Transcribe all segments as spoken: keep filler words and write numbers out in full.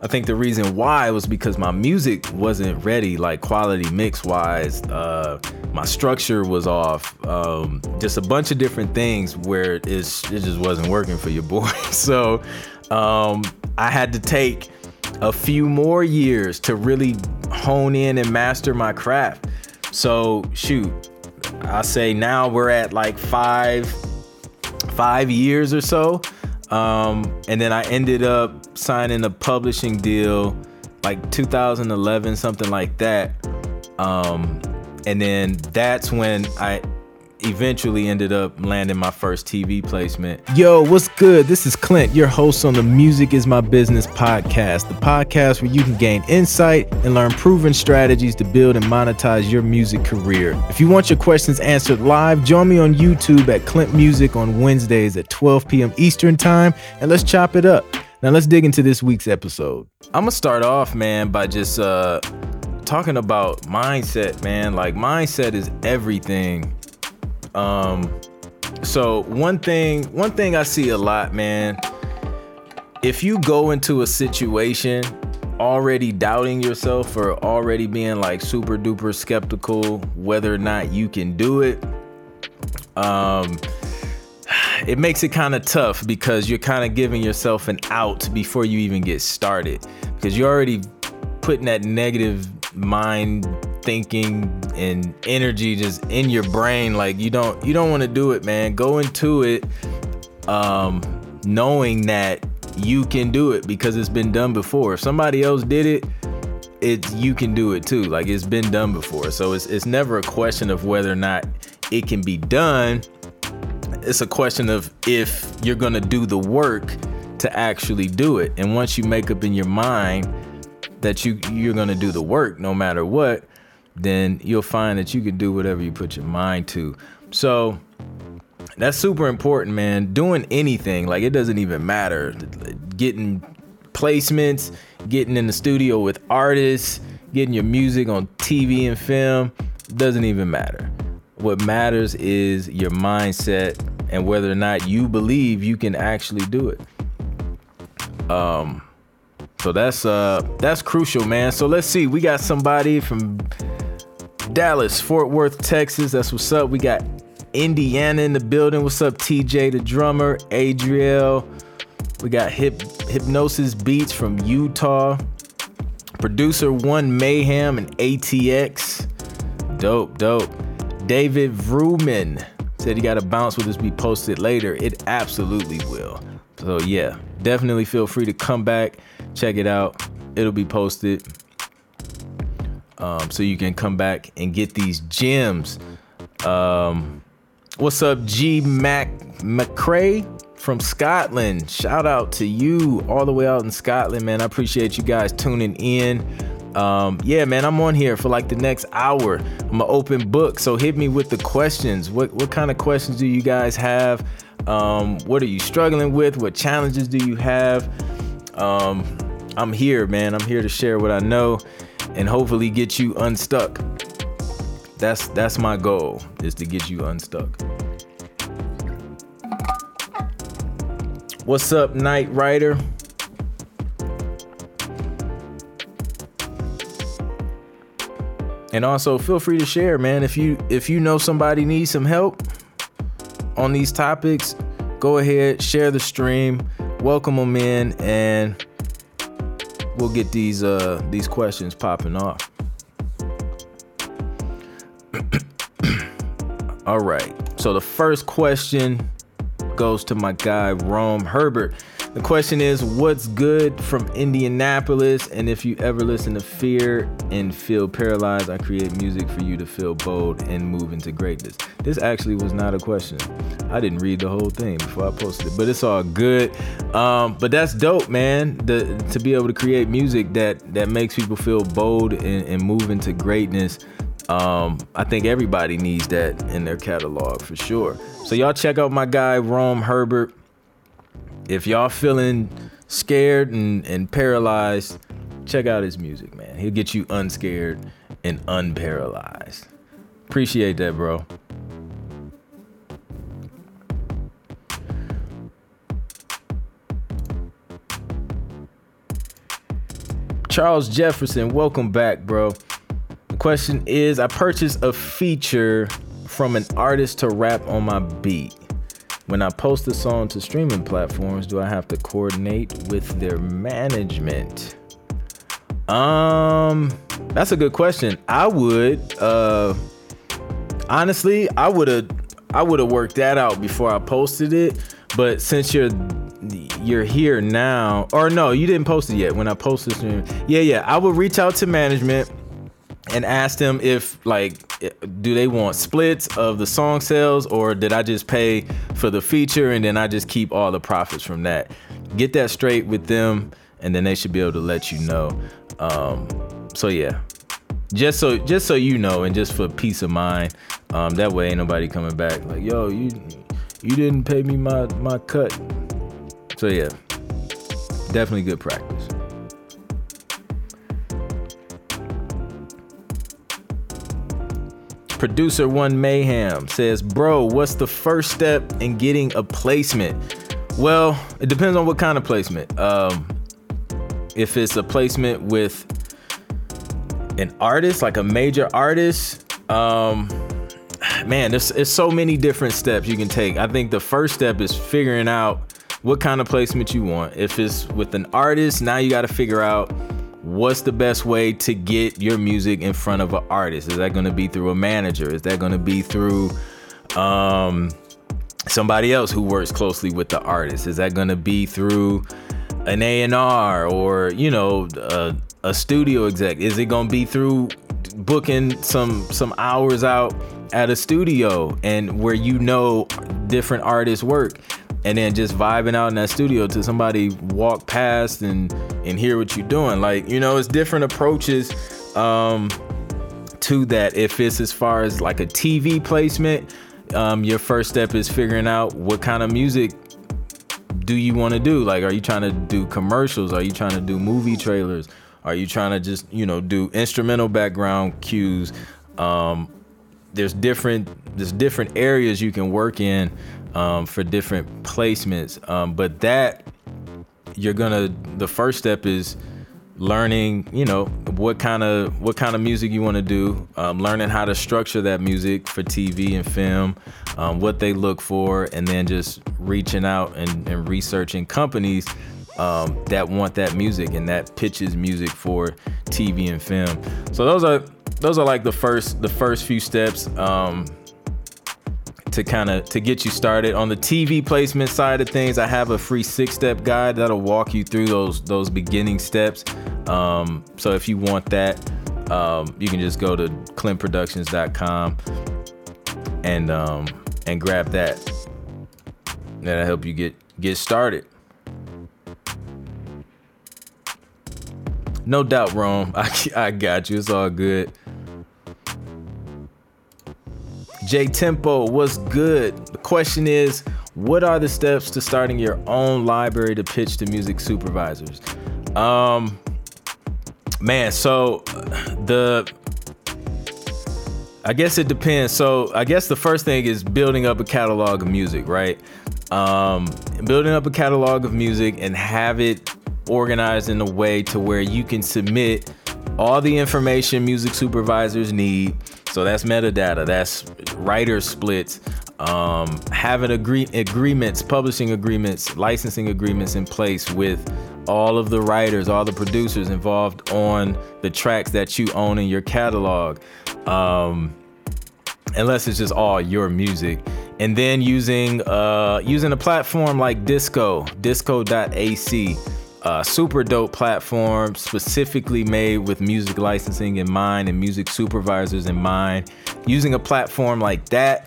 I think the reason why was because my music wasn't ready, like quality mix wise. Uh, my structure was off. Um, just a bunch of different things where it, is, it just wasn't working for your boy. So um, I had to take a few more years to really hone in and master my craft. So shoot, I say now we're at like five, five years or so. Um, and then I ended up signing a publishing deal like two thousand eleven, something like that. Um, and then that's when I eventually ended up landing my first T V placement. Yo, what's good? This is Clint, your host on the Music is My Business podcast, the podcast where you can gain insight and learn proven strategies to build and monetize your music career. If you want your questions answered live, join me on YouTube at Clint Music on Wednesdays at twelve p.m. Eastern time, and let's chop it up. Now let's dig into this week's episode. I'm gonna start off, man, by just uh talking about mindset, man. Like, mindset is everything. Um, so one thing, one thing I see a lot, man, if you go into a situation already doubting yourself or already being like super duper skeptical whether or not you can do it, um, it makes it kind of tough because you're kind of giving yourself an out before you even get started, because you're already putting that negative mind thinking and energy just in your brain. Like, you don't you don't want to do it, man. Go into it um knowing that you can do it because it's been done before. If somebody else did it, it's you can do it too. Like, it's been done before, so it's it's never a question of whether or not it can be done. It's a question of if you're gonna do the work to actually do it. And once you make up in your mind that you you're gonna do the work no matter what, then you'll find that you can do whatever you put your mind to. So that's super important, man. Doing anything, like, it doesn't even matter. Getting placements, getting in the studio with artists, getting your music on T V and film, doesn't even matter. What matters is your mindset and whether or not you believe you can actually do it. Um, so that's uh that's crucial, man. So let's see. We got somebody from Dallas, Fort Worth, Texas. That's what's up. We got Indiana in the building. What's up, T J the drummer, Adriel. We got Hip Hypnosis Beats from Utah. Producer One Mayhem and A T X. Dope, dope. David Vrooman said he got a bounce. Will this be posted later? It absolutely will. So yeah, definitely feel free to come back, check it out. It'll be posted. Um, so you can come back and get these gems. Um, what's up, G Mac McCray from Scotland? Shout out to you all the way out in Scotland, man. I appreciate you guys tuning in. Um, yeah, man, I'm on here for like the next hour. I'm an open book, so hit me with the questions. What what kind of questions do you guys have? Um, what are you struggling with? What challenges do you have? Um, I'm here, man. I'm here to share what I know and hopefully get you unstuck. That's that's my goal, is to get you unstuck. What's up, Night Rider? And also feel free to share, man. If you if you know somebody needs some help on these topics, go ahead, share the stream, welcome them in, and we'll get these uh these questions popping off. All right, so the first question goes to my guy Rome Herbert. The question is, what's good from Indianapolis? And if you ever listen to Fear and feel paralyzed, I create music for you to feel bold and move into greatness. This actually was not a question. I didn't read the whole thing before I posted it, but it's all good. Um, but that's dope, man, the, to be able to create music that, that makes people feel bold and, and move into greatness. Um, I think everybody needs that in their catalog for sure. So y'all check out my guy, Rome Herbert. If y'all feeling scared and, and paralyzed, check out his music, man. He'll get you unscared and unparalyzed. Appreciate that, bro. Charles Jefferson, welcome back, bro. The question is, I purchased a feature from an artist to rap on my beat. When I post the song to streaming platforms, do I have to coordinate with their management? Um, that's a good question. I would, uh, honestly, I would have, I would have worked that out before I posted it. But since you're you're here now, or no, you didn't post it yet. When I posted stream, yeah, yeah, I would reach out to management and ask them if, like, do they want splits of the song sales, or did I just pay for the feature and then I just keep all the profits from that? Get that straight with them, and then they should be able to let you know. Um, so yeah, just so just so you know, and just for peace of mind, um, that way ain't nobody coming back like, yo, you. You didn't pay me my, my cut. So yeah, definitely good practice. Producer One Mayhem says, bro, what's the first step in getting a placement? Well, it depends on what kind of placement. Um, if it's a placement with an artist, like a major artist, um, man, there's, there's so many different steps you can take. I think the first step is figuring out what kind of placement you want. If it's with an artist, now you got to figure out what's the best way to get your music in front of an artist. Is that going to be through a manager? Is that going to be through um, somebody else who works closely with the artist? Is that going to be through an A and R or, you know, a, a studio exec? Is it going to be through booking some some hours out at a studio and where, you know, different artists work, and then just vibing out in that studio till somebody walk past and and hear what you're doing? Like, you know, it's different approaches um to that. If it's as far as like a T V placement, um your first step is figuring out what kind of music do you want to do. Like, are you trying to do commercials? Are you trying to do movie trailers? Are you trying to just, you know, do instrumental background cues? Um, there's different there's different areas you can work in um, for different placements. Um, but that you're gonna the first step is learning, you know, what kind of what kind of music you want to do, um, learning how to structure that music for T V and film, um, what they look for, and then just reaching out and, and researching companies Um, that want that music and that pitches music for T V and film. So those are those are like the first the first few steps um, to kind of to get you started. On the T V placement side of things, I have a free six-step guide that'll walk you through those those beginning steps. Um, so if you want that, um, you can just go to Clint Productions dot com and um, and grab that. That'll help you get get started. No doubt, Rome. I, I got you. It's all good. Jay Tempo, what's good? The question is, what are the steps to starting your own library to pitch to music supervisors? Um, man, so the... I guess it depends. So I guess the first thing is building up a catalog of music, right? Um, building up a catalog of music and have it organized in a way to where you can submit all the information music supervisors need. So that's metadata, that's writer splits, um, having agree- agreements, publishing agreements, licensing agreements in place with all of the writers, all the producers involved on the tracks that you own in your catalog, um, unless it's just all your music. And then using uh, using a platform like Disco, disco dot a c. Uh, super dope platform specifically made with music licensing in mind and music supervisors in mind. Using a platform like that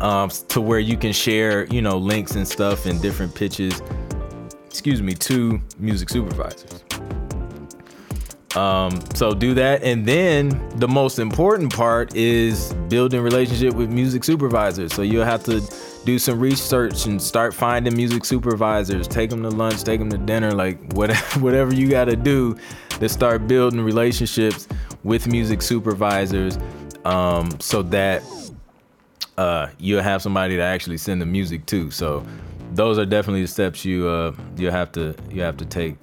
um, to where you can share, you know, links and stuff and different pitches, excuse me, to music supervisors. Um, so do that. And then the most important part is building relationship with music supervisors. So you'll have to do some research and start finding music supervisors, take them to lunch, take them to dinner, like whatever, whatever you got to do to start building relationships with music supervisors, um, so that uh, you'll have somebody to actually send the music to. So those are definitely the steps you uh, you have to you have to take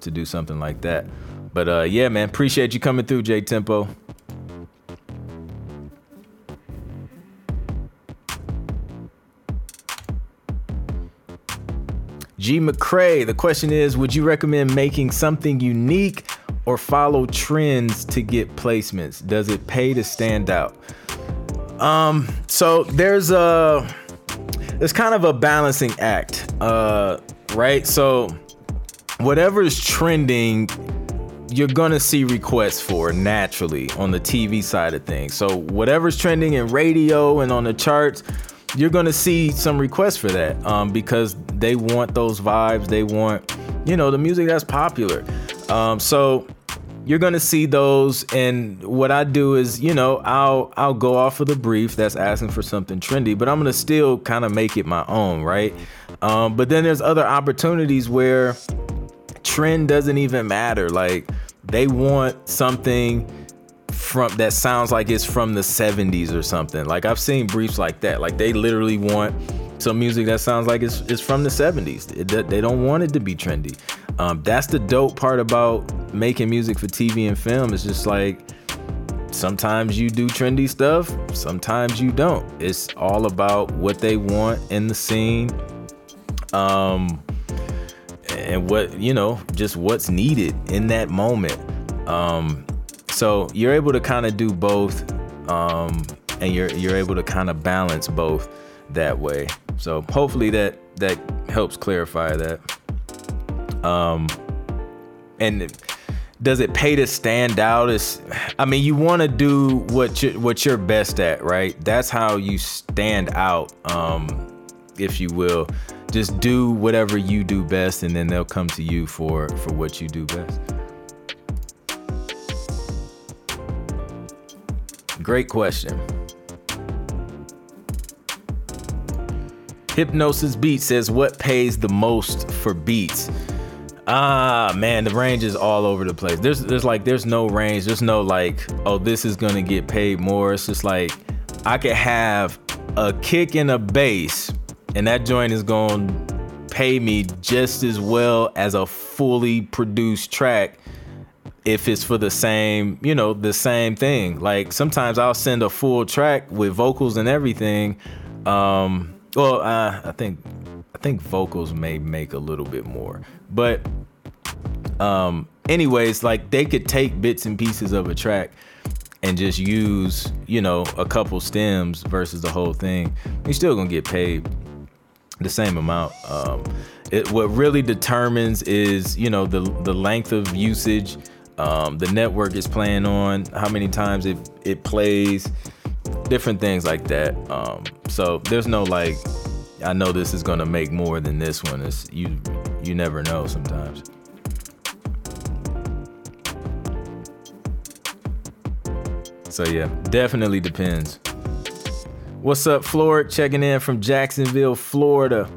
to do something like that. But uh, yeah, man, appreciate you coming through, Jay Tempo. G McCray, the question is, would you recommend making something unique or follow trends to get placements? Does it pay to stand out? Um, so there's a, there's kind of a balancing act, uh, right? So whatever is trending, you're gonna see requests for naturally on the T V side of things. So whatever's trending in radio and on the charts, you're gonna see some requests for that, um, because they want those vibes. They want, you know, the music that's popular. Um, so you're gonna see those. And what I do is, you know, I'll I'll go off of the brief that's asking for something trendy, but I'm gonna still kind of make it my own, right? Um, but then there's other opportunities where trend doesn't even matter. Like they want something from that sounds like it's from the seventies or something. Like I've seen briefs like that. Like they literally want some music that sounds like it's, it's from the seventies. It, they don't want it to be trendy. Um, that's the dope part about making music for T V and film. It's just like sometimes you do trendy stuff, sometimes you don't. It's all about what they want in the scene, um, and what, you know, just what's needed in that moment. Um, So you're able to kind of do both, um, and you're you're able to kind of balance both that way. So hopefully that that helps clarify that. Um, and does it pay to stand out? It's, I mean, you want to do what you, what you're best at, right? That's how you stand out, um, if you will. Just do whatever you do best, and then they'll come to you for for what you do best. Great question. Hypnosis Beats says, what pays the most for beats? Ah, man, the range is all over the place. There's there's like, there's no range. There's no like, oh, this is gonna get paid more. It's just like, I could have a kick and a bass and that joint is gonna pay me just as well as a fully produced track if it's for the same, you know, the same thing. Like sometimes I'll send a full track with vocals and everything. Um, well, uh, I think I think vocals may make a little bit more. But um, anyways, like they could take bits and pieces of a track and just use, you know, a couple stems versus the whole thing. You're still gonna get paid the same amount. Um, it, what really determines is, you know, the the length of usage. Um, the network is playing on, how many times it, it plays, different things like that. Um, so there's no like, I know this is gonna make more than this one. It's, you you never know sometimes. So yeah, definitely depends. What's up, Floric? Checking in from Jacksonville, Florida.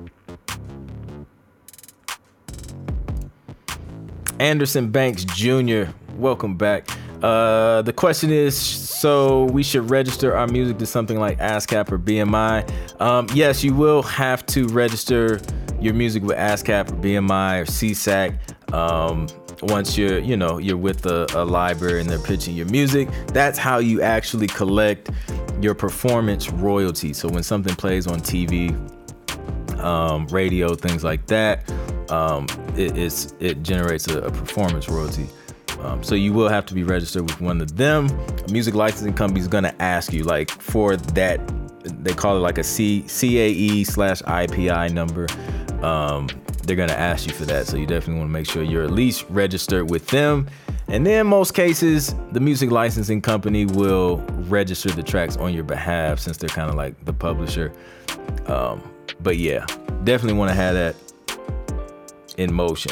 Anderson Banks Junior, welcome back. Uh, the question is, so we should register our music to something like ASCAP or B M I? Um, yes, you will have to register your music with ASCAP or B M I or C SAC. Um, once you're, you know, you're with a, a library and they're pitching your music, that's how you actually collect your performance royalty. So when something plays on T V, um, radio, things like that, um, it, it's, it generates a, a performance royalty. Um, so you will have to be registered with one of them. A music licensing company is going to ask you like for that. They call it like a C, CAE slash I P I number. Um, they're going to ask you for that. So you definitely want to make sure you're at least registered with them. And then most cases, the music licensing company will register the tracks on your behalf since they're kind of like the publisher. Um, but yeah, definitely want to have that in motion.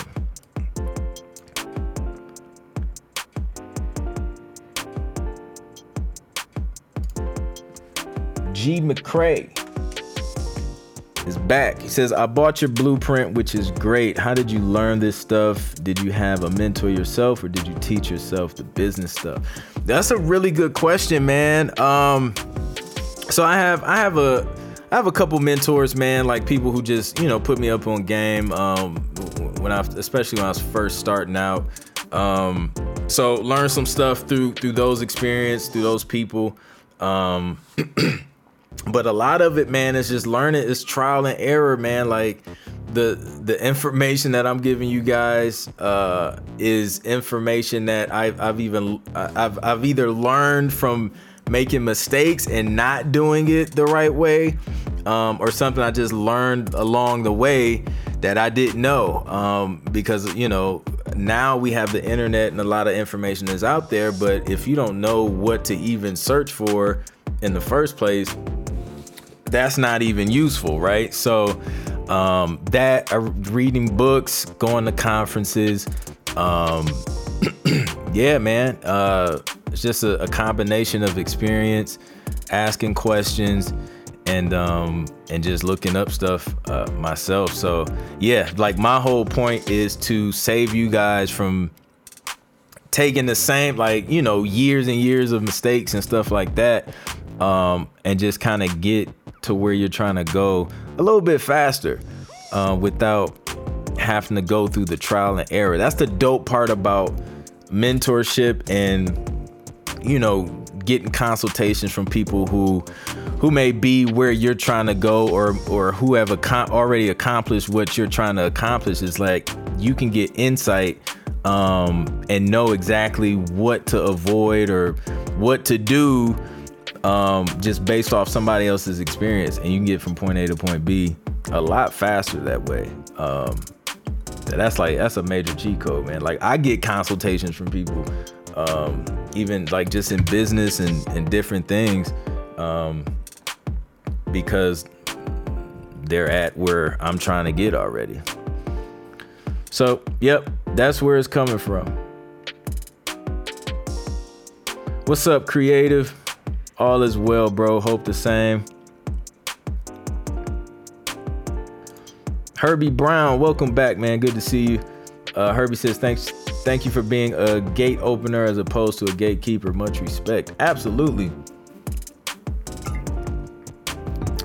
G McCray is back. He says, I bought your blueprint, which is great. How did you learn this stuff? Did you have a mentor yourself or did you teach yourself the business stuff? That's a really good question, man. Um, so I have, I have a, I have a couple mentors, man, like people who just, you know, put me up on game, um, when I, especially when I was first starting out. Um, So learn some stuff through through those experiences, through those people. Um, but a lot of it, man, is just learning. It's trial and error, man. Like the the information that I'm giving you guys uh, is information that I've, I've even I've I've either learned from making mistakes and not doing it the right way, um, or something I just learned along the way that I didn't know, um, because, you know, now we have the internet and a lot of information is out there, but if you don't know what to even search for in the first place, that's not even useful, right? So um, that, uh, reading books, going to conferences, um, yeah, man, uh, it's just a, a combination of experience, asking questions, and um, and just looking up stuff uh, myself. So yeah, like my whole point is to save you guys from taking the same, like, you know, years and years of mistakes and stuff like that, um, and just kind of get to where you're trying to go a little bit faster uh, without having to go through the trial and error. That's the dope part about mentorship and, you know, getting consultations from people who who may be where you're trying to go, or or who have ac- already accomplished what you're trying to accomplish. It's like you can get insight um, and know exactly what to avoid or what to do, um, just based off somebody else's experience, and you can get from point A to point B a lot faster that way. Um, that's like that's a major cheat code, man. Like I get consultations from people. Um, even like just in business and, and different things, um, because they're at where I'm trying to get already. So, yep, that's where it's coming from. What's up, creative? All is well, bro. Hope the same. Herbie Brown, welcome back, man. Good to see you. Uh, Herbie says, thanks. Thank you for being a gate opener as opposed to a gatekeeper. Much respect. Absolutely.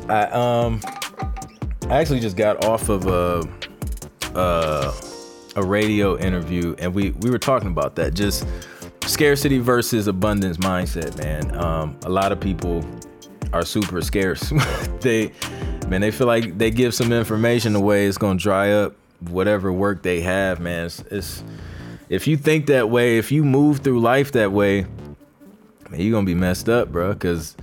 I um, I actually just got off of a uh, a radio interview, and we we were talking about that. Just scarcity versus abundance mindset, man. Um, a lot of people are super scarce. they, man, they feel like they give some information away, it's gonna dry up whatever work they have, man. It's, it's If you think that way, if you move through life that way, man, you're gonna be messed up, bro. Cause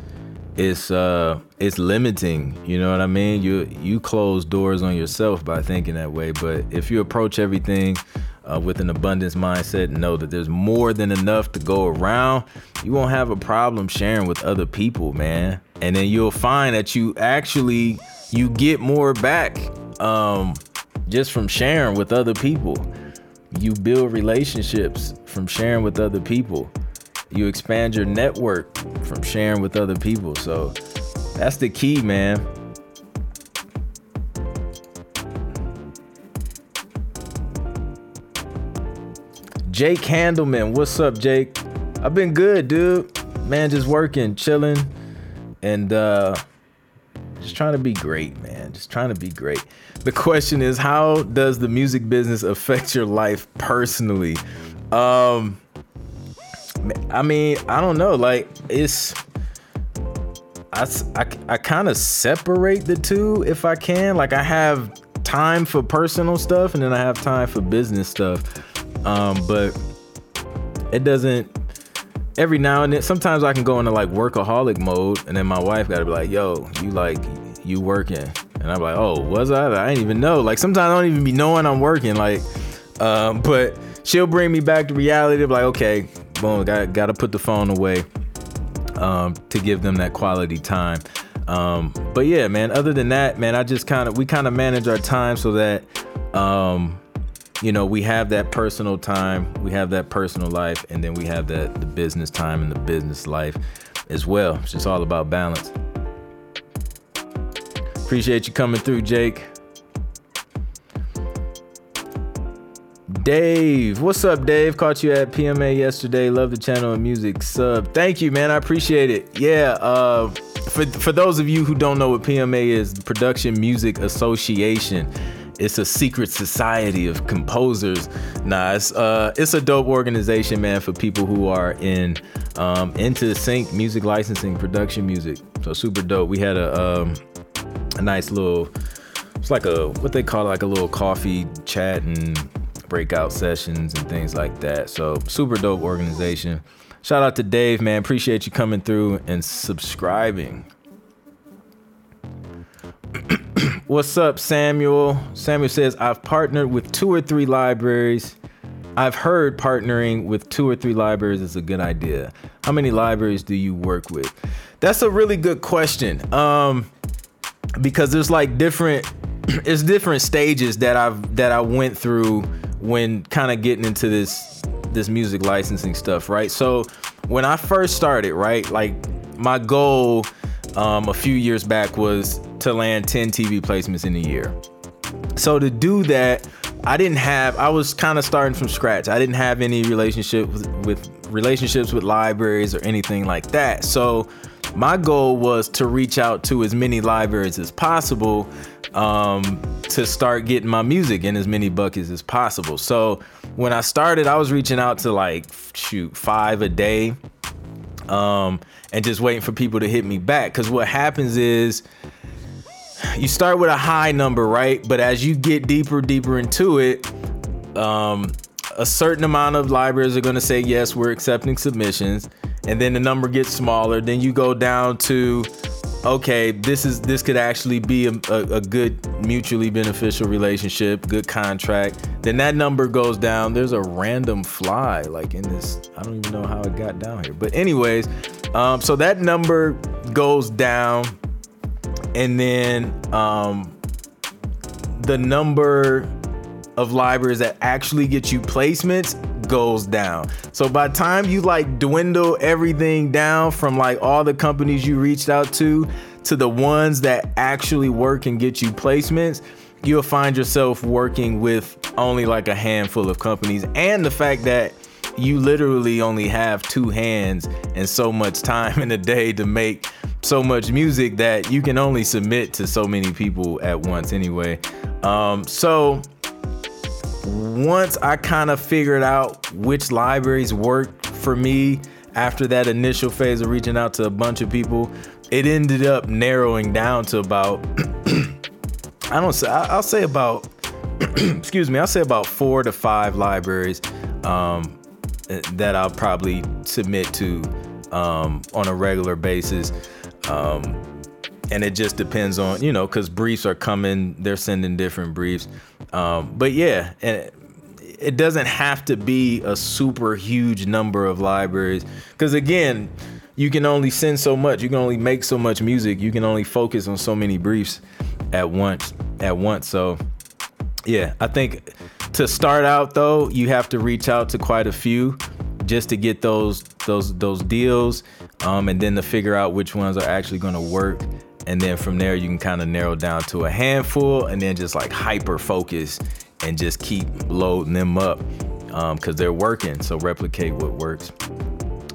it's uh, it's limiting. You know what I mean? You you close doors on yourself by thinking that way. But if you approach everything uh, with an abundance mindset and know that there's more than enough to go around, you won't have a problem sharing with other people, man. And then you'll find that you actually you get more back um, just from sharing with other people. You build relationships from sharing with other people. You expand your network from sharing with other people. So that's the key, man. Jake Handelman, what's up, Jake? I've been good, dude. Man, just working, chilling, and uh, just trying to be great, man. Just trying to be great. The question is, how does the music business affect your life personally? Um, I mean, I don't know. Like, it's, I, I, I kind of separate the two if I can. Like, I have time for personal stuff and then I have time for business stuff. Um, but it doesn't, every now and then, sometimes I can go into like workaholic mode, and then my wife got to be like, yo, you like, you working. And I'm like, oh, was I? I didn't even know. Like, sometimes I don't even be knowing I'm working. Like, um, but she'll bring me back to reality. I'm like, okay, boom, got got to put the phone away um, to give them that quality time. Um, but yeah, man. Other than that, man, I just kind of we kind of manage our time so that um, you know, we have that personal time, we have that personal life, and then we have that the business time and the business life as well. It's just all about balance. Appreciate you coming through, Jake. Dave, what's up, Dave? Caught you at P M A yesterday. Love the channel and music sub. Thank you, man. I appreciate it. Yeah, uh, for for those of you who don't know what P M A is, Production Music Association It's a secret society of composers. Nah, it's, uh, it's a dope organization, man, for people who are in um, into sync, music licensing, production music. So super dope. We had a um, a nice little, it's like a, what they call it, like a little coffee chat and breakout sessions and things like that. So super dope organization. Shout out to Dave, man. Appreciate you coming through and subscribing. What's up, Samuel? Samuel says, I've partnered with two or three libraries. I've heard partnering with two or three libraries is a good idea. How many libraries do you work with? That's a really good question. Um, because there's like different, it's different stages that I've that I went through when kind of getting into this this music licensing stuff, right? So when I first started, right, like my goal um, a few years back was to land ten T V placements in a year. So to do that, I didn't have, I was kind of starting from scratch. I didn't have any relationship with, with relationships with libraries or anything like that. So my goal was to reach out to as many libraries as possible um, to start getting my music in as many buckets as possible. So when I started, I was reaching out to like, shoot, five a day um, and just waiting for people to hit me back. Because what happens is, you start with a high number, right? But as you get deeper, deeper into it, um, a certain amount of libraries are going to say, yes, we're accepting submissions. And then the number gets smaller. Then you go down to, okay, this is this could actually be a, a, a good mutually beneficial relationship, good contract. Then that number goes down. There's a random fly like in this. I don't even know how it got down here. But anyways, um, so that number goes down. And then um, the number of libraries that actually get you placements goes down. So by the time you like dwindle everything down from like all the companies you reached out to, to the ones that actually work and get you placements, you'll find yourself working with only like a handful of companies. And the fact that you literally only have two hands and so much time in a day to make so much music that you can only submit to so many people at once anyway. Um, so once I kind of figured out which libraries worked for me after that initial phase of reaching out to a bunch of people, it ended up narrowing down to about, I don't say, I'll say about, excuse me, I'll say about four to five libraries um, that I'll probably submit to um, on a regular basis. Um, and it just depends on, you know, because briefs are coming, they're sending different briefs. Um, but yeah, and it doesn't have to be a super huge number of libraries. Because again, you can only send so much, you can only make so much music, you can only focus on so many briefs at once. At once. So yeah, I think to start out though, you have to reach out to quite a few just to get those those those deals, um, and then to figure out which ones are actually going to work. And then from there, you can kind of narrow down to a handful and then just like hyper focus and just keep loading them up um, because they're working. So replicate what works.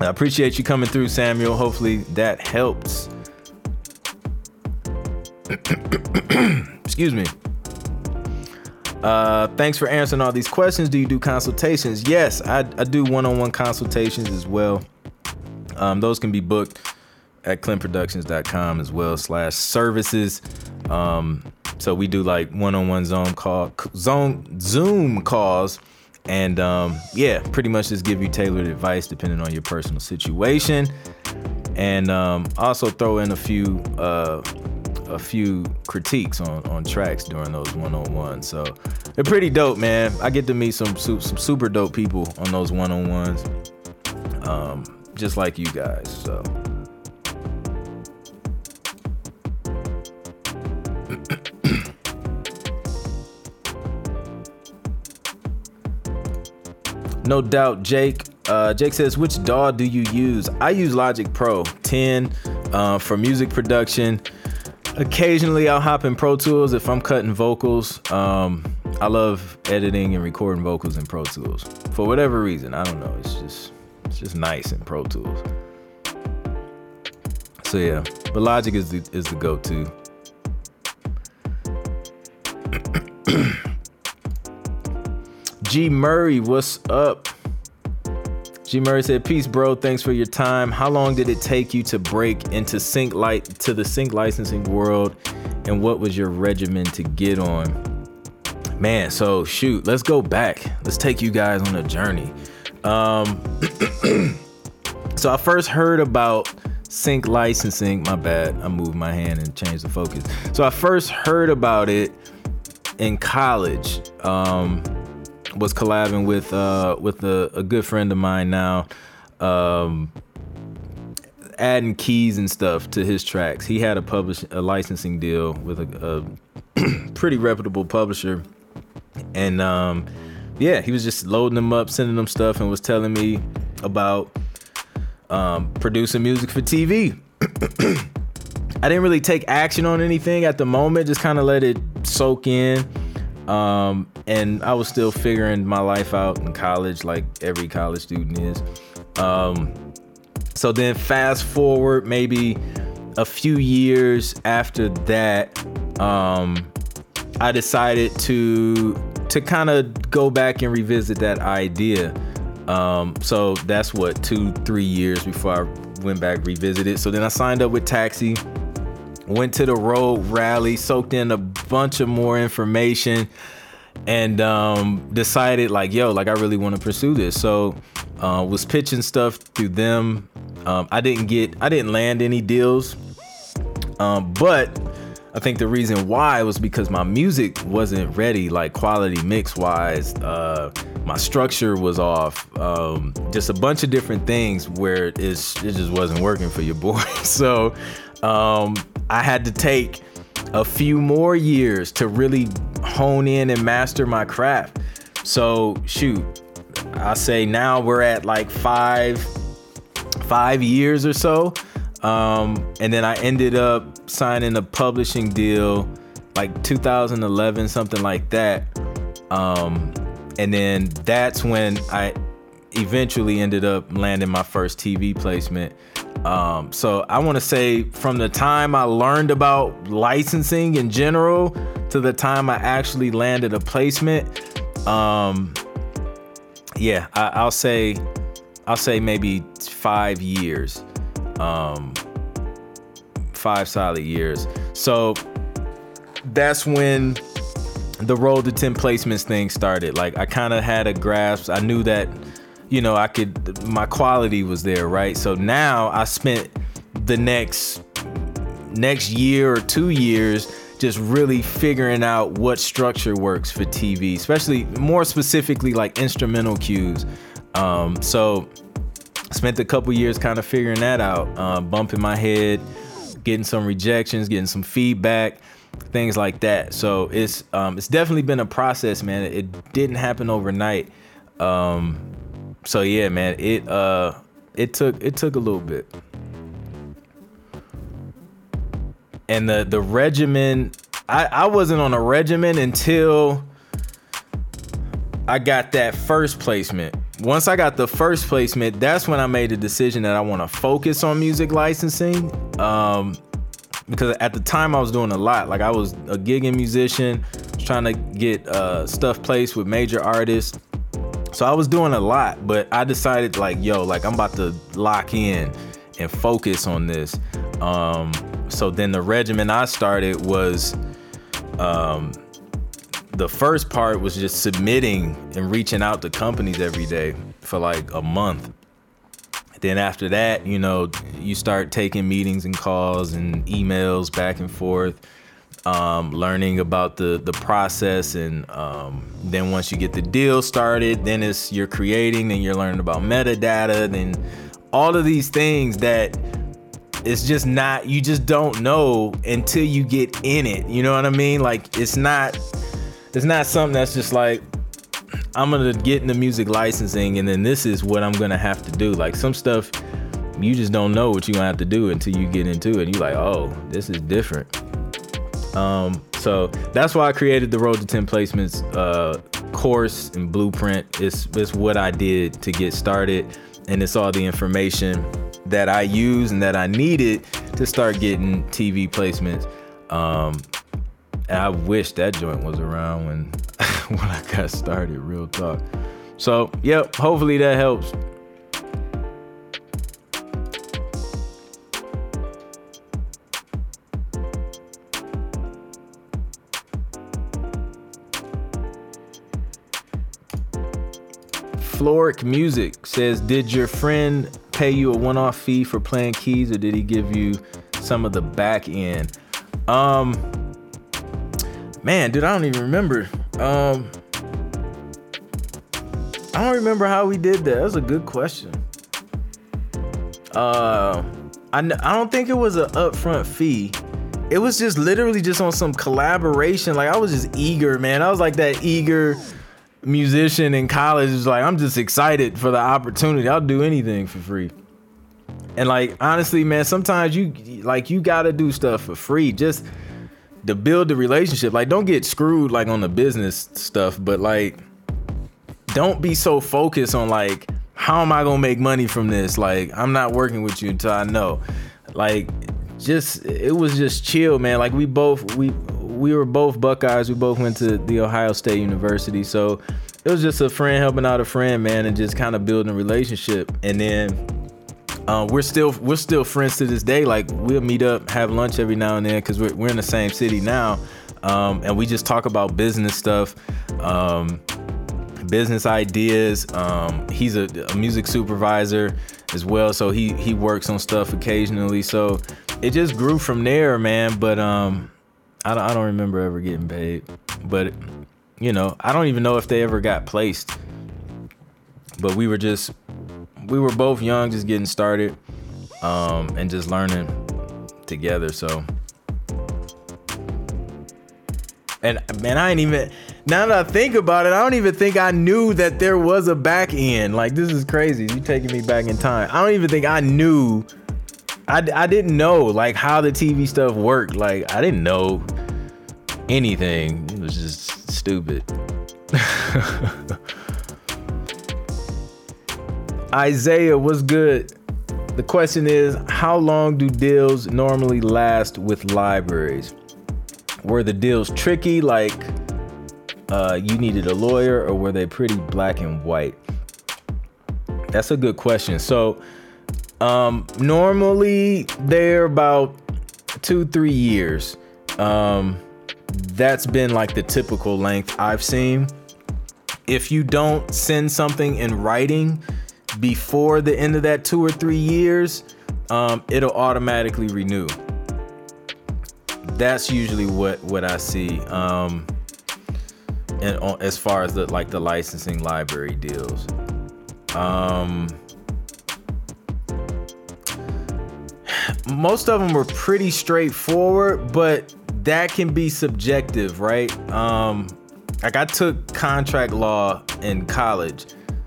I appreciate you coming through, Samuel. Hopefully that helps. Excuse me. Uh, thanks for answering all these questions. Do you do consultations? Yes, I, I do one-on-one consultations as well. Um, those can be booked at Clint Productions dot com as well slash services. Um, so we do like one-on-one zone call, zone Zoom calls, and um, yeah, pretty much just give you tailored advice depending on your personal situation, and um, also throw in a few uh, a few critiques on, on tracks during those one-on-ones. So they're pretty dope, man. I get to meet some some super dope people on those one-on-ones, um, just like you guys. So. No doubt, Jake. Uh, Jake says, which D A W do you use? I use Logic Pro ten uh, for music production. Occasionally, I'll hop in Pro Tools if I'm cutting vocals. Um, I love editing and recording vocals in Pro Tools. For whatever reason, I don't know. It's just, it's just nice in Pro Tools. So yeah, but Logic is the, is the go-to. G Murray, what's up? G Murray said, peace, bro. Thanks for your time. How long did it take you to break into sync light to the sync licensing world? And what was your regimen to get on? Man, so shoot, let's go back. Let's take you guys on a journey. Um, so I first heard about sync licensing. My bad. I moved my hand and changed the focus. So I first heard about it in college. Um, was collabing with uh, with a, a good friend of mine now, um, adding keys and stuff to his tracks. He had a publish a licensing deal with a, a pretty reputable publisher, and um, yeah, he was just loading them up, sending them stuff, and was telling me about um, producing music for T V. I didn't really take action on anything at the moment, just kind of let it soak in. Um, and I was still figuring my life out in college, like every college student is. Um, so then fast forward maybe a few years after that, um, I decided to to kind of go back and revisit that idea. Um, so that's what, two, three years before I went back, revisited. So then I signed up with Taxi. Went to the road rally, soaked in a bunch of more information, and um, decided like, yo, like I really want to pursue this. So uh, was pitching stuff through them. Um, I didn't get, I didn't land any deals. Um, but I think the reason why was because my music wasn't ready, like quality mix wise. Uh, my structure was off. Um, just a bunch of different things where it, is, it just wasn't working for your boy. So. Um, I had to take a few more years to really hone in and master my craft. So shoot, I say now we're at like five, five years or so. Um, and then I ended up signing a publishing deal like two thousand eleven, something like that. Um, and then that's when I eventually ended up landing my first T V placement. Um, so I want to say from the time I learned about licensing in general to the time I actually landed a placement, um, yeah, I, I'll say, I'll say maybe five years, um, five solid years. So that's when the road to ten placements thing started. Like I kind of had a grasp. I knew that, you know, I could, my quality was there, right? So now I spent the next next year or two years just really figuring out what structure works for T V, especially more specifically like instrumental cues. Um, so I spent a couple years kind of figuring that out, uh, bumping my head, getting some rejections, getting some feedback, things like that. So it's um, it's definitely been a process, man. It didn't happen overnight. Um, So yeah, man, it uh it took it took a little bit. And the the regimen, I, I wasn't on a regimen until I got that first placement. Once I got the first placement, that's when I made the decision that I want to focus on music licensing. Um because at the time I was doing a lot. Like I was a gigging musician, trying to get uh stuff placed with major artists. So I was doing a lot, but I decided like, yo, like I'm about to lock in and focus on this. Um, so then the regimen I started was, um, the first part was just submitting and reaching out to companies every day for like a month. Then after that, you know, you start taking meetings and calls and emails back and forth. Um, learning about the, the process, and um, then once you get the deal started, then it's you're creating, then you're learning about metadata, then all of these things that it's just not, you just don't know until you get in it. You know what I mean? Like it's not, it's not something that's just like, I'm gonna get into music licensing and then this is what I'm gonna have to do. Like some stuff, you just don't know what you're gonna have to do until you get into it. You're like, oh, this is different. Um, so that's why I created the Road to ten Placements uh, course and blueprint. It's, it's what I did to get started, and it's all the information that I used and that I needed to start getting T V placements. Um, And I wish that joint was around when, when I got started, real talk. So, yep, hopefully that helps. Floric Music says, did your friend pay you a one-off fee for playing keys, or did he give you some of the back end? Um, man, dude, I don't even remember. Um, I don't remember how we did that. That's a good question. Uh, I n- I don't think it was an upfront fee. It was just literally just on some collaboration. Like, I was just eager, man. I was like that eager musician in college. It was like, I'm just excited for the opportunity. I'll do anything for free. And like, honestly, man, sometimes you like you gotta do stuff for free just to build the relationship. Like, don't get screwed like on the business stuff, but like, don't be so focused on like, how am I gonna make money from this? Like, I'm not working with you until I know. Like, just it was just chill, man. Like, we both we we were both Buckeyes. We both went to the Ohio State University, so it was just a friend helping out a friend, man, and just kind of building a relationship. And then uh, we're still we're still friends to this day. Like, we'll meet up, have lunch every now and then, because we're we're in the same city now, um, and we just talk about business stuff. Um, business ideas. Um, he's a, a music supervisor as well, so he he works on stuff occasionally. So it just grew from there, man. But um, I don't, I don't remember ever getting paid. But you know, I don't even know if they ever got placed. But we were just we were both young, just getting started, um, and just learning together. So. And man, I ain't even, now that I think about it, I don't even think I knew that there was a back end. Like, this is crazy. You taking me back in time. I don't even think I knew. I, I didn't know like how the T V stuff worked. Like, I didn't know anything. It was just stupid. Isaiah, what's good? The question is, how long do deals normally last with libraries? Were the deals tricky, like uh, you needed a lawyer, or were they pretty black and white? That's a good question. So um, normally they're about two, three years. Um, that's been like the typical length I've seen. If you don't send something in writing before the end of that two or three years, um, it'll automatically renew. That's usually what, what I see, um, and on, as far as the like the licensing library deals. Um, most of them were pretty straightforward, but that can be subjective, right? Um, like I took contract law in college,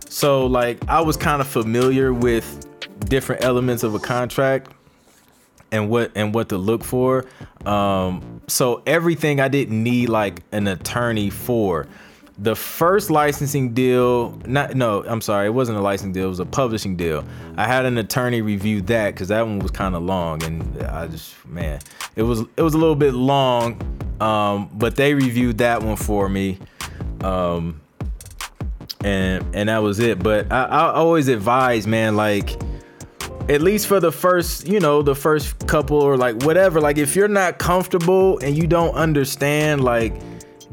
so like I was kind of familiar with different elements of a contract. And what and what to look for. Um, so everything I didn't need like an attorney for. The first licensing deal, not no, I'm sorry, it wasn't a licensing deal, it was a publishing deal. I had an attorney review that because that one was kind of long, and I just man, it was it was a little bit long, um, but they reviewed that one for me, um, and and that was it. But I, I always advise, man, like. At least for the first, you know, the first couple or like whatever, like if you're not comfortable and you don't understand, like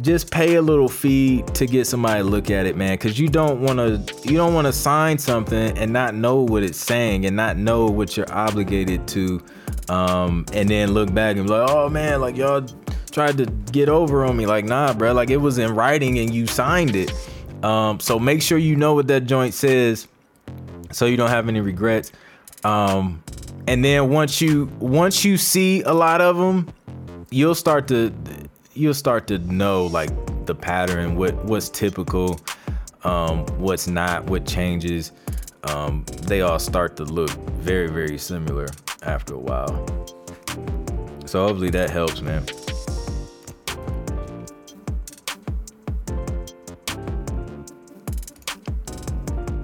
just pay a little fee to get somebody to look at it, man. Cause you don't want to, you don't want to sign something and not know what it's saying and not know what you're obligated to. Um, and then look back and be like, oh man, like y'all tried to get over on me. Like, nah, bro, like it was in writing and you signed it. Um, so make sure you know what that joint says so you don't have any regrets. Um, and then once you, once you see a lot of them, you'll start to, you'll start to know like the pattern, what, what's typical, um, what's not, what changes, um, they all start to look very, very similar after a while. So hopefully that helps, man.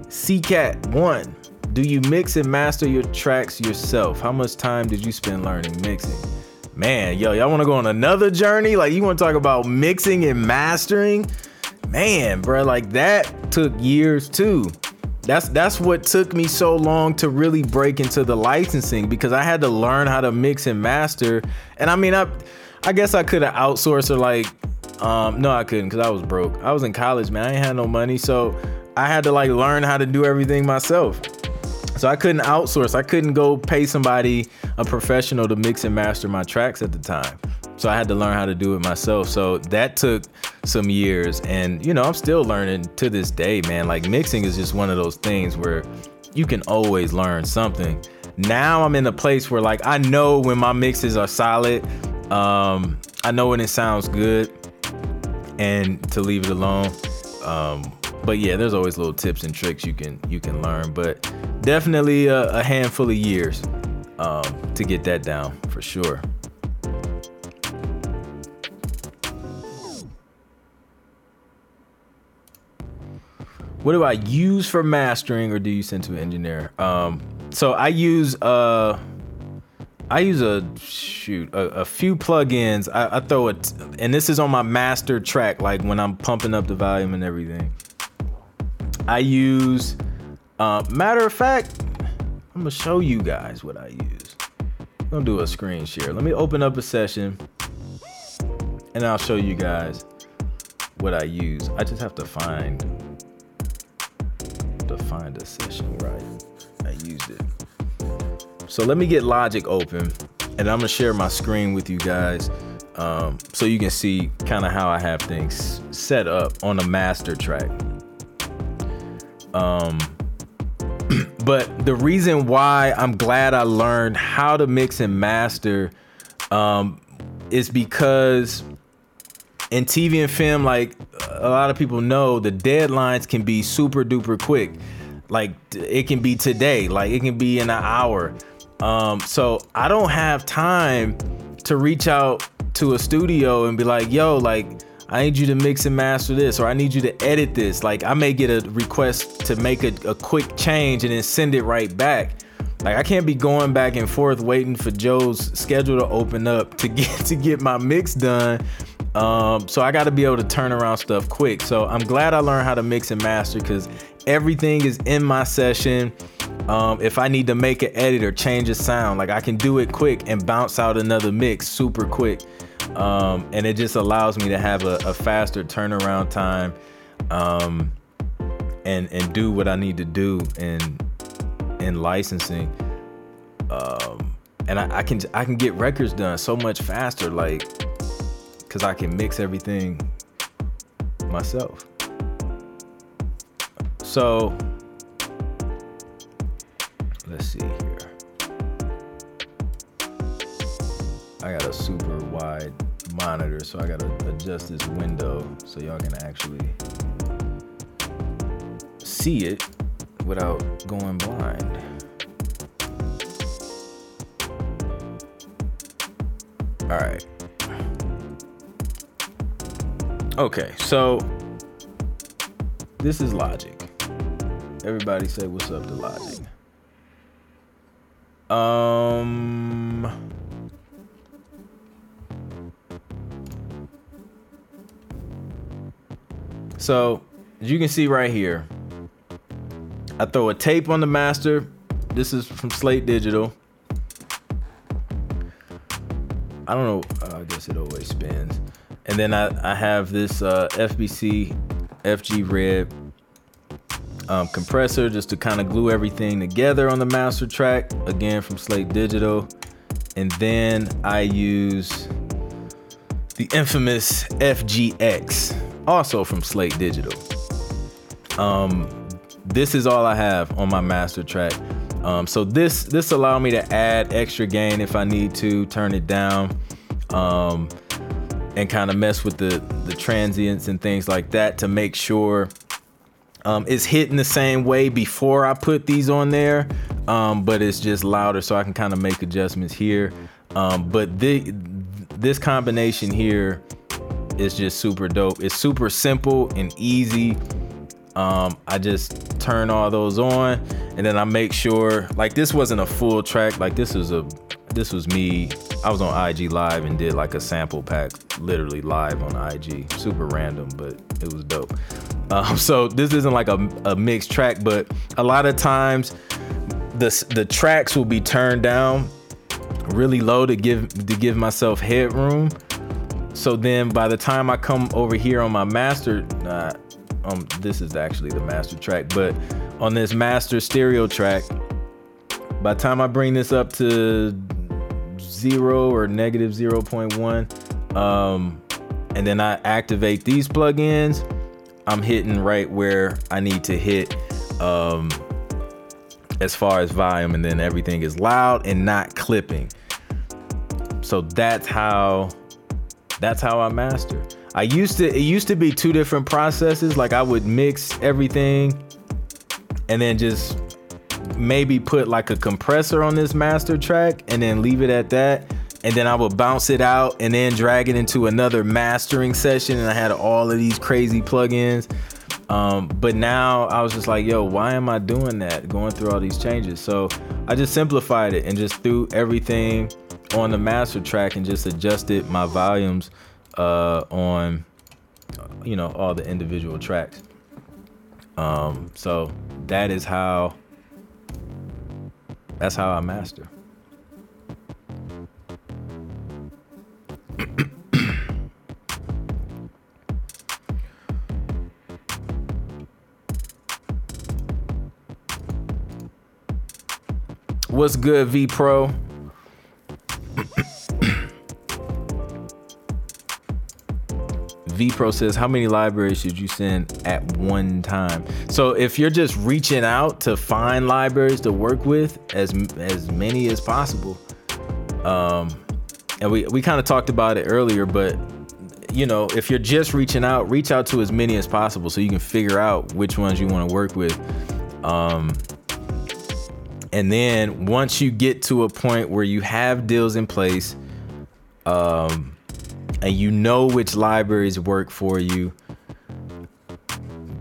C C A T one. Do you mix and master your tracks yourself? How much time did you spend learning mixing? Man, yo, y'all want to go on another journey? Like, you want to talk about mixing and mastering? Man, bro, like that took years too. That's that's what took me so long to really break into the licensing, because I had to learn how to mix and master. And I mean, I I guess I could have outsourced or like, um, no, I couldn't because I was broke. I was in college, man. I ain't had no money. So I had to like learn how to do everything myself. So I couldn't outsource. I couldn't go pay somebody, a professional, to mix and master my tracks at the time. So I had to learn how to do it myself. So that took some years, and you know, I'm still learning to this day, man. Like mixing is just one of those things where you can always learn something. Now I'm in a place where like, I know when my mixes are solid, um, I know when it sounds good and to leave it alone. Um, but yeah, there's always little tips and tricks you can, you can learn, but definitely a, a handful of years um, to get that down for sure. What do I use for mastering, or do you send to an engineer? Um, so I use uh, I use a shoot a, a few plugins. I, I throw it, and this is on my master track, like when I'm pumping up the volume and everything. I use. Uh, matter of fact, I'm gonna show you guys what I use. I'm gonna do a screen share. Let me open up a session, and I'll show you guys what I use. I just have to find. to find a session where I, I used it. So let me get Logic open, and I'm gonna share my screen with you guys um, so you can see kind of how I have things set up on a master track. Um, but the reason why I'm glad I learned how to mix and master um, is because in T V and film, like a lot of people know, the deadlines can be super duper quick. Like it can be today, like it can be in an hour. Um, so I don't have time to reach out to a studio and be like, yo, like I need you to mix and master this, or I need you to edit this. Like I may get a request to make a, a quick change and then send it right back. Like I can't be going back and forth waiting for Joe's schedule to open up to get to get my mix done. Um, so I got to be able to turn around stuff quick. So I'm glad I learned how to mix and master, because everything is in my session. Um, if I need to make an edit or change a sound, like I can do it quick and bounce out another mix super quick. Um, and it just allows me to have a, a faster turnaround time um, and, and do what I need to do in, in licensing. Um, and I, I can, I can get records done so much faster. Like, because I can mix everything myself. So let's see here. I got a super wide monitor, so I gotta adjust this window so y'all can actually see it without going blind. All right. Okay, so this is Logic. Everybody say what's up to Logic. Um, so as you can see right here, I throw a tape on the master. This is from Slate Digital. I don't know, I guess it always spins. And then I, I have this uh, F B C, F G Red um, compressor just to kind of glue everything together on the master track, again from Slate Digital. And then I use the infamous F G X, also from Slate Digital. Um, this is all I have on my master track. Um, so this, this allows me to add extra gain if I need to, turn it down. Um, and kind of mess with the, the transients and things like that to make sure um, it's hitting the same way before I put these on there, um, but it's just louder, so I can kind of make adjustments here. Um, but the, this combination here is just super dope. It's super simple and easy. Um, I just turn all those on, and then I make sure, like this wasn't a full track, like this was a, this was me I was on I G Live and did like a sample pack literally live on I G. Super random, but it was dope. Um, so this isn't like a, a mixed track, but a lot of times the the tracks will be turned down really low to give to give myself headroom. So then by the time I come over here on my master, uh, um, this is actually the master track, but on this master stereo track, by the time I bring this up to zero or negative zero point one, um, and then I activate these plugins, I'm hitting right where I need to hit um, as far as volume, and then everything is loud and not clipping. So that's how That's how I master. I used to, it used to be two different processes. Like I would mix everything and then just maybe put like a compressor on this master track and then leave it at that. And then I would bounce it out and then drag it into another mastering session. And I had all of these crazy plugins. Um, but now I was just like, yo, why am I doing that? Going through all these changes. So I just simplified it and just threw everything on the master track and just adjusted my volumes uh, on, you know, all the individual tracks. Um, so that is how, that's how I master. What's good, V Pro? V Pro says, how many libraries should you send at one time? So if you're just reaching out to find libraries to work with, as as many as possible. Um, and we, we kind of talked about it earlier, but you know, if you're just reaching out, reach out to as many as possible so you can figure out which ones you want to work with. Um, and then once you get to a point where you have deals in place, um, and you know which libraries work for you,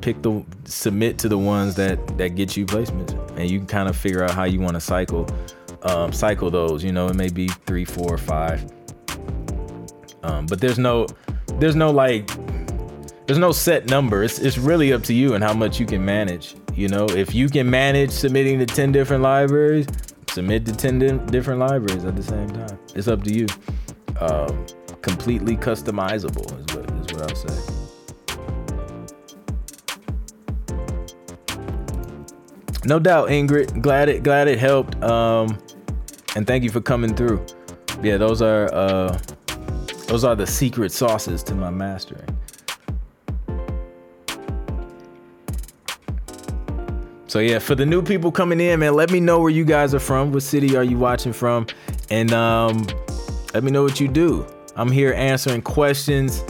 pick the submit to the ones that that get you placements, and you can kind of figure out how you want to cycle um, cycle those. You know, it may be three, four, or five. Um, but there's no there's no like there's no set number. It's it's really up to you and how much you can manage. You know, if you can manage submitting to ten different libraries, submit to ten di- different libraries at the same time. It's up to you. Um, Completely customizable is what is what I'll say. No doubt, Ingrid. Glad it glad it helped. Um, and thank you for coming through. Yeah, those are uh, those are the secret sauces to my mastering. So yeah, for the new people coming in, man, let me know where you guys are from. What city are you watching from? And um, let me know what you do. I'm here answering questions.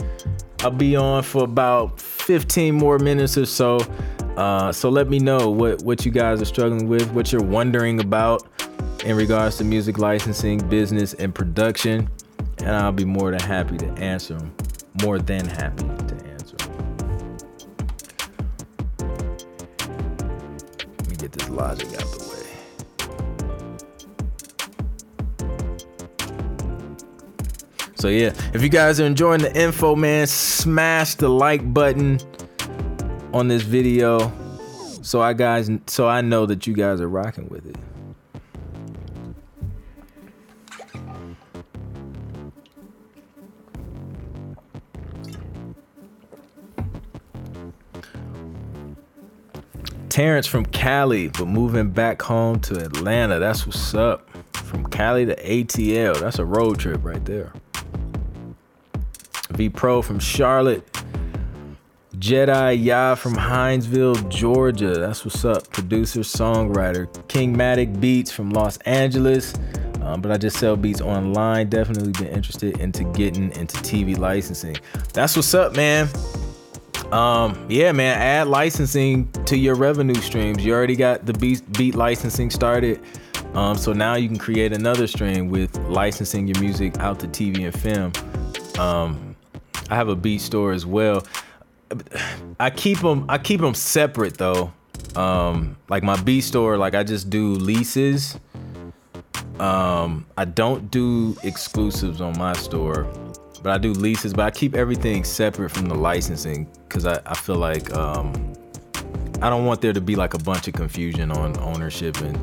I'll be on for about fifteen more minutes or so. Uh, so let me know what, what you guys are struggling with, what you're wondering about in regards to music licensing, business, and production. And I'll be more than happy to answer them. More than happy to answer them. Let me get this Logic out the way. So yeah, if you guys are enjoying the info, man, smash the like button on this video so I guys so I know that you guys are rocking with it. Terrence from Cali, but moving back home to Atlanta. That's what's up. From Cali to A T L. That's a road trip right there. V Pro from Charlotte, Jedi Ya from Hinesville, Georgia. That's what's up. Producer, songwriter, Kingmatic Beats from Los Angeles. Um, but I just sell beats online. Definitely been interested into getting into T V licensing. That's what's up, man. Um, yeah, man. Add licensing to your revenue streams. You already got the beat, beat licensing started. Um, so now you can create another stream with licensing your music out to T V and film. Um, I have a beat store as well. I keep them, I keep them separate though. Um, like my beat store, like I just do leases Um, I don't do exclusives on my store, but I do leases, but I keep everything separate from the licensing because I, I feel like um, I don't want there to be like a bunch of confusion on ownership and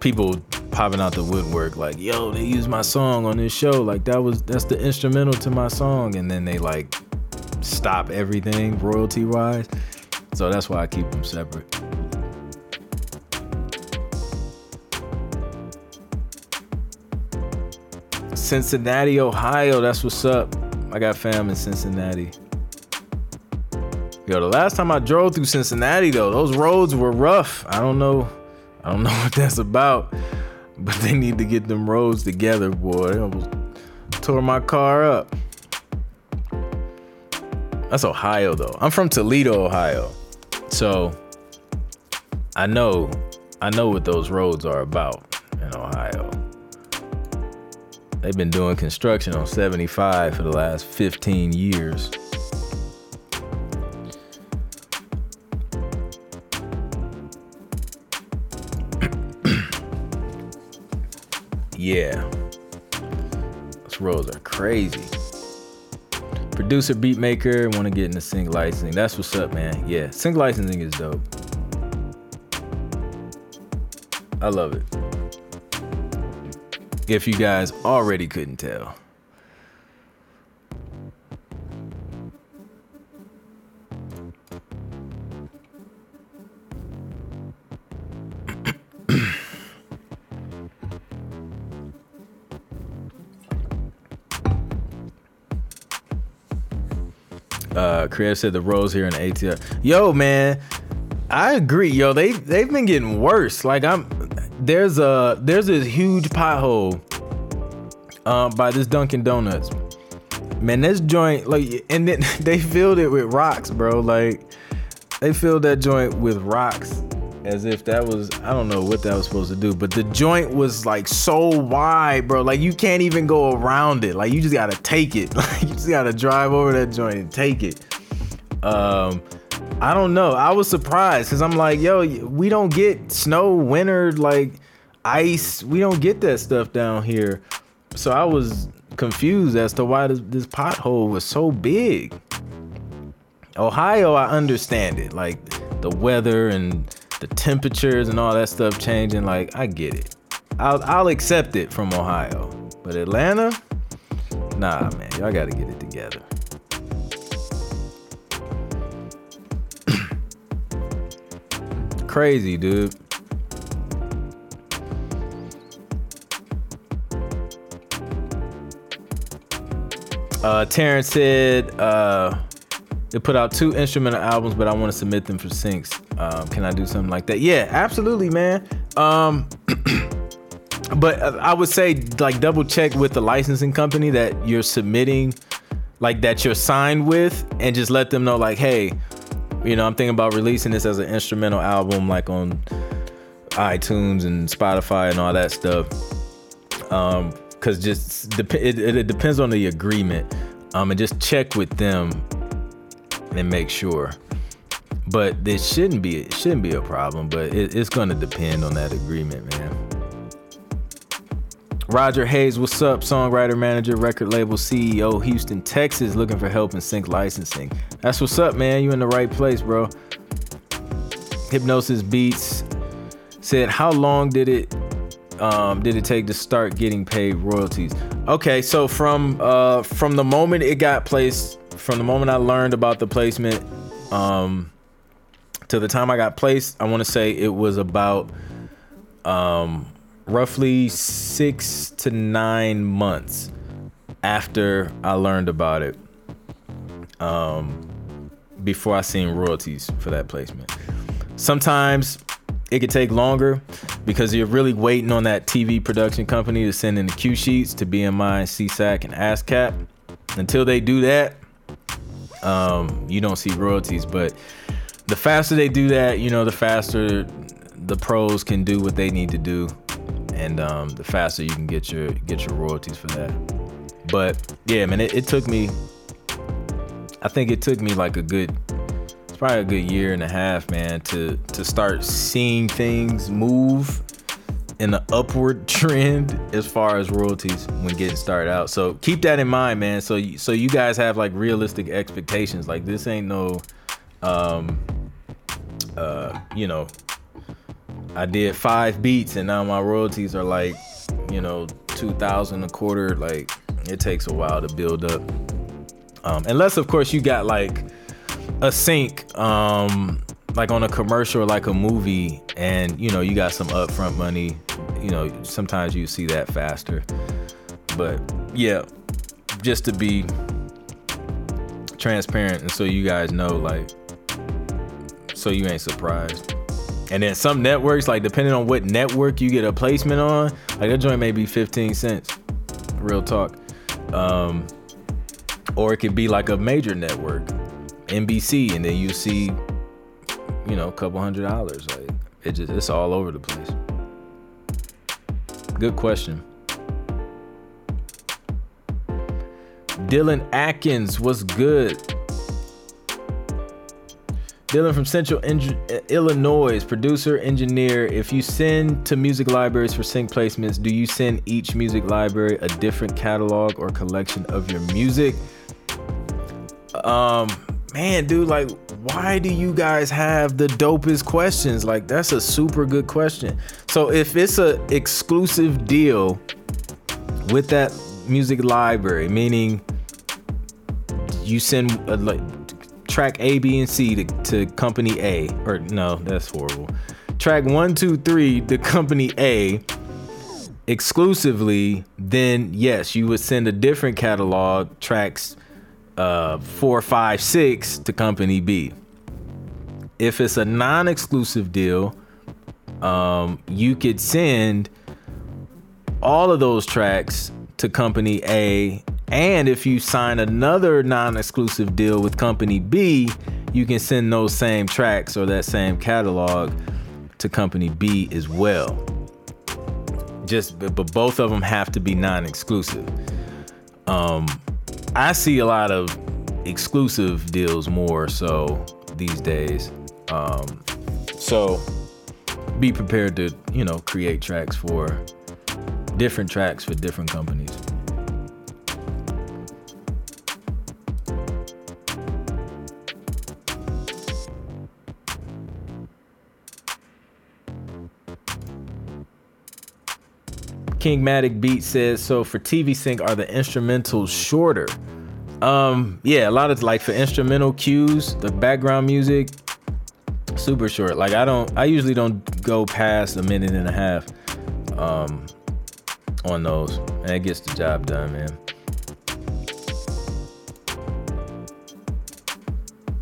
people popping out the woodwork like, yo, they used my song on this show. Like that was, that's the instrumental to my song. And then they like stop everything royalty wise. So that's why I keep them separate. Cincinnati, Ohio, that's what's up. I got fam in Cincinnati. Yo, the last time I drove through Cincinnati though, those roads were rough. I don't know. I don't know what that's about, but they need to get them roads together, boy. They almost tore my car up. That's Ohio though. I'm from Toledo, Ohio. So I know, I know what those roads are about in Ohio. They've been doing construction on seventy-five for the last fifteen years. Yeah. Those roads are crazy. Producer, beatmaker, want to get into sync licensing. That's what's up, man. Yeah, sync licensing is dope. I love it. If you guys already couldn't tell. uh, Creative said the roles here in A T L. Yo, man, I agree. Yo, they they've been getting worse. Like I'm. There's a there's a huge pothole uh, by this Dunkin' Donuts. Man, this joint, like, and then they filled it with rocks, bro. Like, they filled that joint with rocks as if that was, I don't know what that was supposed to do, but the joint was like so wide, bro. Like, you can't even go around it. Like, you just gotta take it. Like, you just gotta drive over that joint and take it. Um. I don't know. I was surprised because I'm like, yo, we don't get snow, winter, like ice. We don't get that stuff down here. So I was confused as to why this, this pothole was so big. Ohio, I understand it. Like the weather and the temperatures and all that stuff changing. Like, I get it. I'll, I'll accept it from Ohio. But Atlanta? Nah, man. Y'all got to get it together. Crazy, dude. Uh, Terrence said uh, they put out two instrumental albums, but I want to submit them for syncs. Um, can I do something like that? Yeah, absolutely, man. Um, but I would say, like, double check with the licensing company that you're submitting, like that you're signed with, and just let them know, like, hey, you know, I'm thinking about releasing this as an instrumental album, like on iTunes and Spotify and all that stuff. Um, cause just dep- it, it depends on the agreement. Um, and just check with them and make sure. But this shouldn't be it shouldn't be a problem. But it, it's gonna depend on that agreement, man. Roger Hayes, what's up? Songwriter, manager, record label, C E O, Houston, Texas, looking for help in sync licensing. That's what's up, man. You in the right place, bro. Hypnosis Beats said, how long did it um, did it take to start getting paid royalties? Okay, so from uh, from the moment it got placed, from the moment I learned about the placement um, to the time I got placed, I want to say it was about... Um, roughly six to nine months after I learned about it, um, before I seen royalties for that placement. Sometimes it could take longer because you're really waiting on that T V production company to send in the cue sheets to B M I, C S A C, and ASCAP. Until they do that, um, you don't see royalties. But the faster they do that, you know, the faster the pros can do what they need to do. And um, the faster you can get your get your royalties for that. But yeah, man, it, it took me. I think it took me like a good, it's probably a good year and a half, man, to to start seeing things move in an upward trend as far as royalties when getting started out. So keep that in mind, man. So you, so you guys have like realistic expectations. Like this ain't no, um, uh, you know, I did five beats and now my royalties are like, you know, two thousand a quarter. Like it takes a while to build up. Um, unless of course you got like a sync, um, like on a commercial or like a movie, and you know you got some upfront money, you know sometimes you see that faster. But yeah, just to be transparent and so you guys know, like, so you ain't surprised. And then some networks, like depending on what network you get a placement on, like that joint may be fifteen cents, real talk. Um, or it could be like a major network, N B C, and then you see, you know, a couple hundred dollars. Like it just, it's all over the place. Good question. Dylan Atkins, what's good? Dylan from Central Eng- Illinois, producer, engineer. If you send to music libraries for sync placements, do you send each music library a different catalog or collection of your music? Um, man, dude, like, why do you guys have the dopest questions? Like, that's a super good question. So if it's a exclusive deal with that music library, meaning you send a, like track A, B, and C to, to company A, or no, that's horrible. Track one, two, three to company A exclusively, then yes, you would send a different catalog, tracks uh four, five, six to company B. If it's a non-exclusive deal, um, you could send all of those tracks to company A, and if you sign another non-exclusive deal with company B, you can send those same tracks or that same catalog to company B as well. Just, but both of them have to be non-exclusive. Um, I see a lot of exclusive deals more so these days. Um, so be prepared to, you know, create tracks for different tracks for different companies. Kingmatic Beats says, so for T V sync, are the instrumentals shorter? Um, yeah, a lot of, like, for instrumental cues, the background music, super short. Like, I don't, I usually don't go past a minute and a half um, on those. And it gets the job done, man.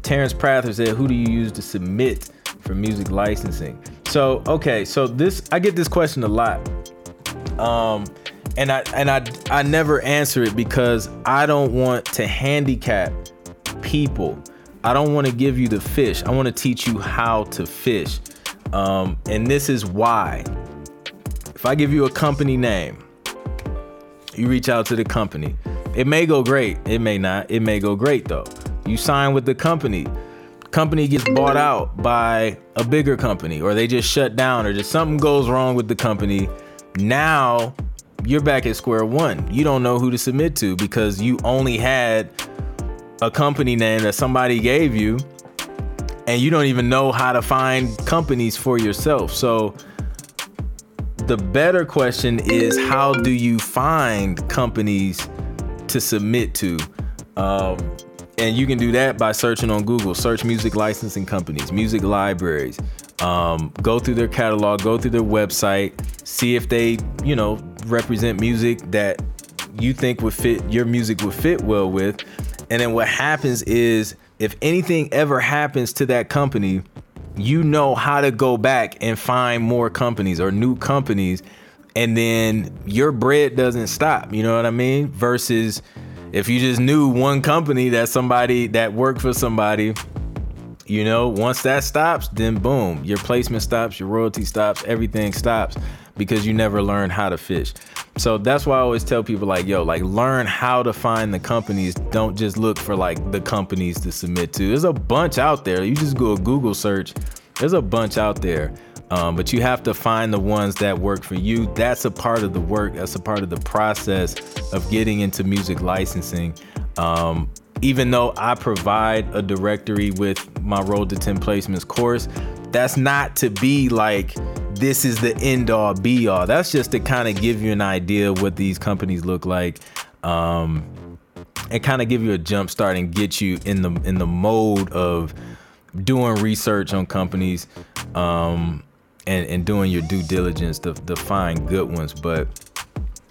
Terrence Prather said, who do you use to submit for music licensing? So, okay, so this, I get this question a lot. Um, and I and I I never answer it because I don't want to handicap people. I don't want to give you the fish. I want to teach you how to fish. Um, and this is why. If I give you a company name, you reach out to the company. It may go great. It may not. It may go great though. You sign with the company. Company gets bought out by a bigger company, or they just shut down, or just something goes wrong with the company. Now you're back at square one. You don't know who to submit to because you only had a company name that somebody gave you, and you don't even know how to find companies for yourself. So the better question is, how do you find companies to submit to? Um, and you can do that by searching on Google. Search music licensing companies, music libraries. Um, go through their catalog, go through their website, see if they, you know, represent music that you think would fit, your music would fit well with. And then what happens is, if anything ever happens to that company, you know how to go back and find more companies or new companies, and then your bread doesn't stop. You know what I mean? Versus if you just knew one company that somebody that worked for somebody, you know, once that stops, then boom, your placement stops, your royalty stops, everything stops, because you never learn how to fish. So that's why I always tell people, like, yo, like, learn how to find the companies. Don't just look for like the companies to submit to. There's a bunch out there. You just go a Google search. There's a bunch out there. Um, but you have to find the ones that work for you. That's a part of the work. That's a part of the process of getting into music licensing. Um, even though I provide a directory with my Road to ten Placements course, that's not to be like, this is the end all be all. That's just to kind of give you an idea of what these companies look like, um, and kind of give you a jump start and get you in the, in the mode of doing research on companies, um, And, and doing your due diligence to, to find good ones. But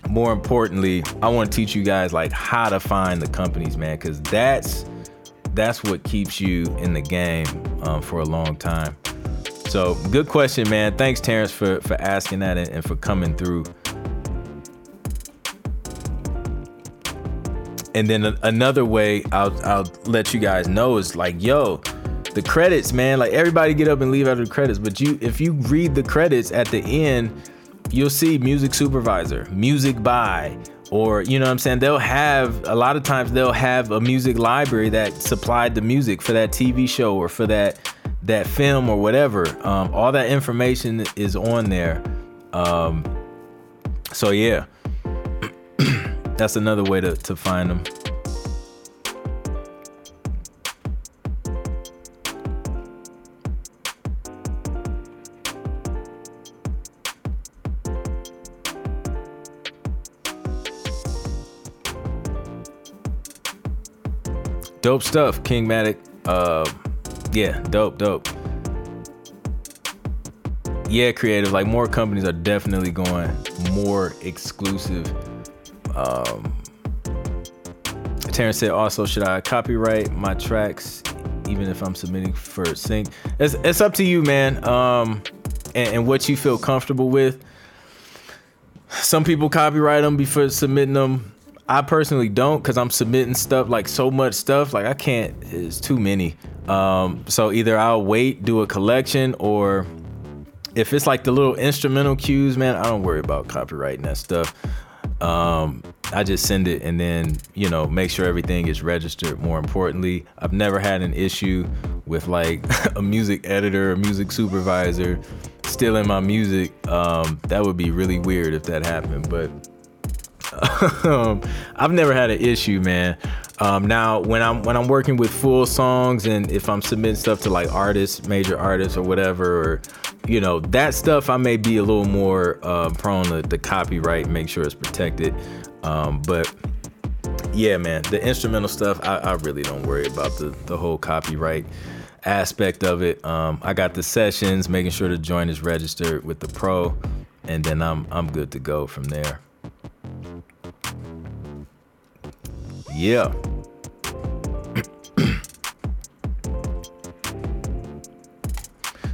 more importantly, I want to teach you guys like how to find the companies, man, because that's that's what keeps you in the game um, for a long time. So good question, man. Thanks, Terrence, for, for asking that and, and for coming through. And then another way I'll, I'll let you guys know is like, yo, the credits, man, like everybody get up and leave after the credits, but you, if you read the credits at the end, you'll see music supervisor, music by, or, you know what I'm saying? They'll have, a lot of times they'll have a music library that supplied the music for that T V show or for that, that film or whatever. Um, all that information is on there. Um, so yeah, that's another way to, to find them. Dope stuff, Kingmatic. Uh, yeah, dope, dope. Yeah, creative. Like more companies are definitely going more exclusive. Um, Terrence said, also, should I copyright my tracks even if I'm submitting for sync? It's, it's up to you, man, um, and, and what you feel comfortable with. Some people copyright them before submitting them. I personally don't, because I'm submitting stuff, like so much stuff, like I can't, it's too many. Um, so either I'll wait, do a collection, or if it's like the little instrumental cues, man, I don't worry about copyrighting that stuff. Um, I just send it and then, you know, make sure everything is registered. More importantly, I've never had an issue with like a music editor, a music supervisor stealing my music. Um, that would be really weird if that happened, but Um, I've never had an issue, man. Um, now, when I'm when I'm working with full songs, and if I'm submitting stuff to like artists, major artists, or whatever, or you know that stuff, I may be a little more uh, prone to the copyright, make sure it's protected. Um, but yeah, man, the instrumental stuff, I, I really don't worry about the the whole copyright aspect of it. Um, I got the sessions, making sure the joint is registered with the pro, and then I'm I'm good to go from there. Yeah.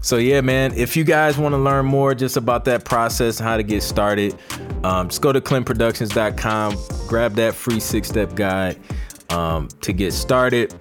So yeah, man, if you guys want to learn more just about that process and how to get started, um, just go to Clint Productions dot com, grab that free six-step guide um, to get started.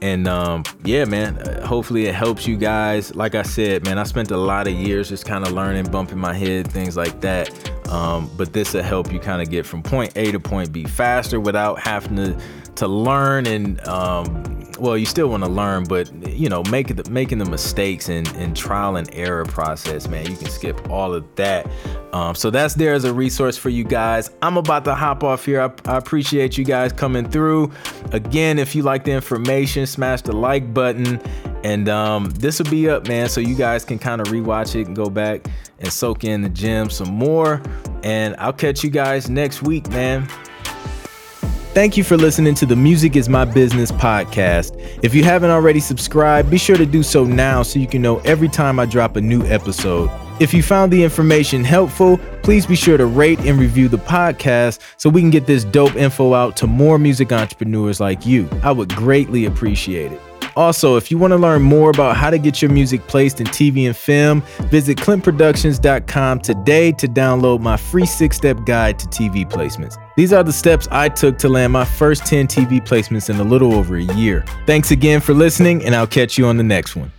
And um, yeah, man, hopefully it helps you guys. Like I said, man, I spent a lot of years just kind of learning, bumping my head, things like that. Um, but this will help you kind of get from point A to point B faster without having to, to learn. And um, well, you still want to learn, but you know, make the, making the mistakes and, and trial and error process, man, you can skip all of that. Um, so that's there as a resource for you guys. I'm about to hop off here. I, I appreciate you guys coming through. Again, if you like the information, smash the like button, and um, this will be up, man, so you guys can kind of rewatch it and go back and soak in the gym some more. And I'll catch you guys next week, man. Thank you for listening to the Music Is My Business podcast. If you haven't already subscribed, be sure to do so now so you can know every time I drop a new episode. If you found the information helpful, please be sure to rate and review the podcast so we can get this dope info out to more music entrepreneurs like you. I would greatly appreciate it. Also, if you want to learn more about how to get your music placed in T V and film, visit Clint Productions dot com today to download my free six-step guide to T V placements. These are the steps I took to land my first ten T V placements in a little over a year. Thanks again for listening, and I'll catch you on the next one.